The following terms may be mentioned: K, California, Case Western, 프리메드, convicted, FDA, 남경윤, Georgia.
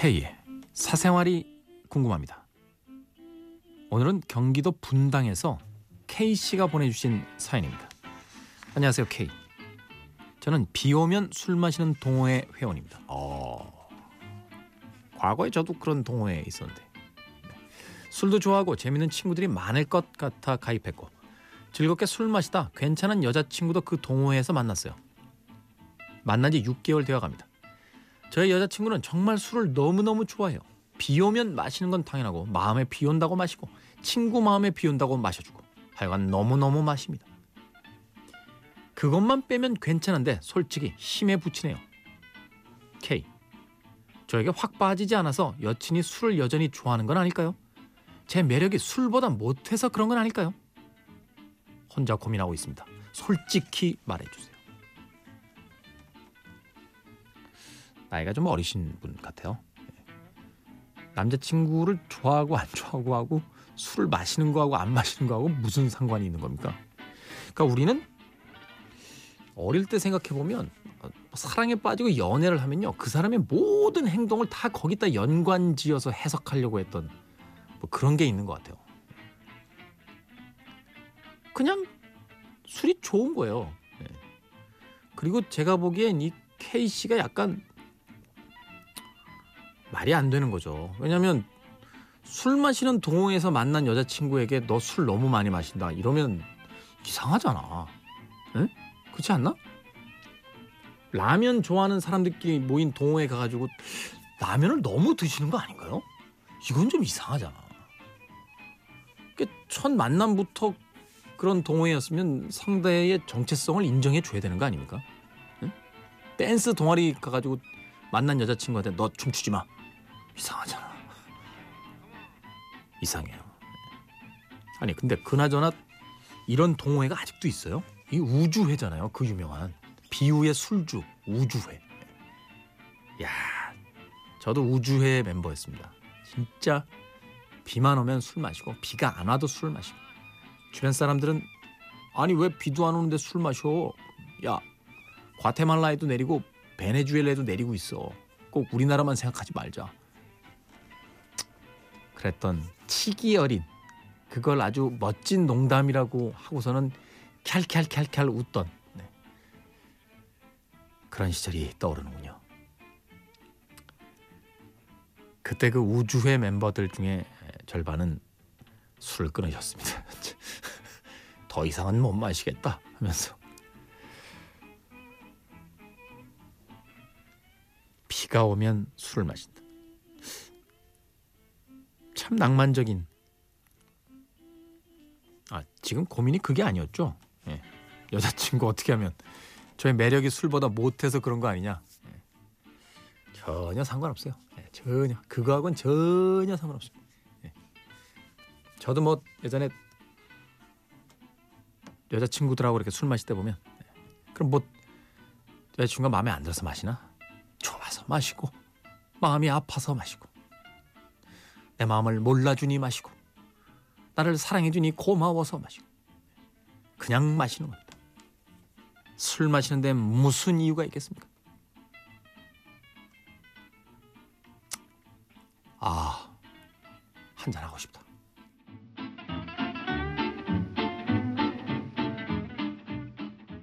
K의 사생활이 궁금합니다. 오늘은 경기도 분당에서 K씨가 보내주신 사연입니다. 안녕하세요, K. 저는 비 오면 술 마시는 동호회 회원입니다. 과거에 저도 그런 동호회에 있었는데 술도 좋아하고 재밌는 친구들이 많을 것 같아 가입했고 즐겁게 술 마시다 괜찮은 여자친구도 그 동호회에서 만났어요. 만난 지 6개월 되어갑니다. 저의 여자친구는 정말 술을 너무너무 좋아해요. 비 오면 마시는 건 당연하고 마음에 비 온다고 마시고 친구 마음에 비 온다고 마셔주고 하여간 너무너무 마십니다. 그것만 빼면 괜찮은데 솔직히 힘에 부치네요. K. 저에게 확 빠지지 않아서 여친이 술을 여전히 좋아하는 건 아닐까요? 제 매력이 술보다 못해서 그런 건 아닐까요? 혼자 고민하고 있습니다. 솔직히 말해주세요. 나이가 좀 어리신 분 같아요. 남자친구를 좋아하고 안 좋아하고 하고 술을 마시는 거하고 안 마시는 거하고 무슨 상관이 있는 겁니까? 그러니까 우리는 어릴 때 생각해보면 사랑에 빠지고 연애를 하면요, 그 사람의 모든 행동을 다 거기다 연관지어서 해석하려고 했던 뭐 그런 게 있는 것 같아요. 그냥 술이 좋은 거예요. 그리고 제가 보기엔 이 K씨가 약간 말이 안 되는 거죠. 왜냐하면 술 마시는 동호회에서 만난 여자친구에게 너 술 너무 많이 마신다 이러면 이상하잖아. 응? 그렇지 않나? 라면 좋아하는 사람들끼리 모인 동호회 가가지고 라면을 너무 드시는 거 아닌가요? 이건 좀 이상하잖아. 첫 만남부터 그런 동호회였으면 상대의 정체성을 인정해 줘야 되는 거 아닙니까? 응? 댄스 동아리 가가지고 만난 여자친구한테 너 춤추지 마. 이상하잖아. 이상해요. 아니 근데 그나저나 이런 동호회가 아직도 있어요? 이 우주회잖아요. 그 유명한 비우의 술주 우주회. 야, 저도 우주회 멤버였습니다. 진짜 비만 오면 술 마시고 비가 안 와도 술 마시고 주변 사람들은 아니 왜 비도 안 오는데 술 마셔? 야, 과테말라에도 내리고 베네수엘라에도 내리고 있어. 꼭 우리나라만 생각하지 말자. 그랬던 치기 어린 그걸 아주 멋진 농담이라고 하고서는 캘캘캘캘 웃던 그런 시절이 떠오르는군요. 그때 그 우주회 멤버들 중에 절반은 술을 끊으셨습니다. 더 이상은 못 마시겠다 하면서 비가 오면 술을 마신다. 참 낭만적인. 지금 고민이 그게 아니었죠. 여자친구 어떻게 하면 저의 매력이 술보다 못해서 그런 거 아니냐. 전혀 상관없어요. 전혀 그거하고는 전혀 상관없습니다. 저도 뭐 예전에 여자친구들하고 이렇게 술 마실 때 보면 그럼 뭐 여자친구가 마음에 안 들어서 마시나? 좋아서 마시고 마음이 아파서 마시고 내 마음을 몰라주니 마시고 나를 사랑해주니 고마워서 마시고 그냥 마시는 겁니다. 술 마시는 데 무슨 이유가 있겠습니까? 아, 한잔하고 싶다.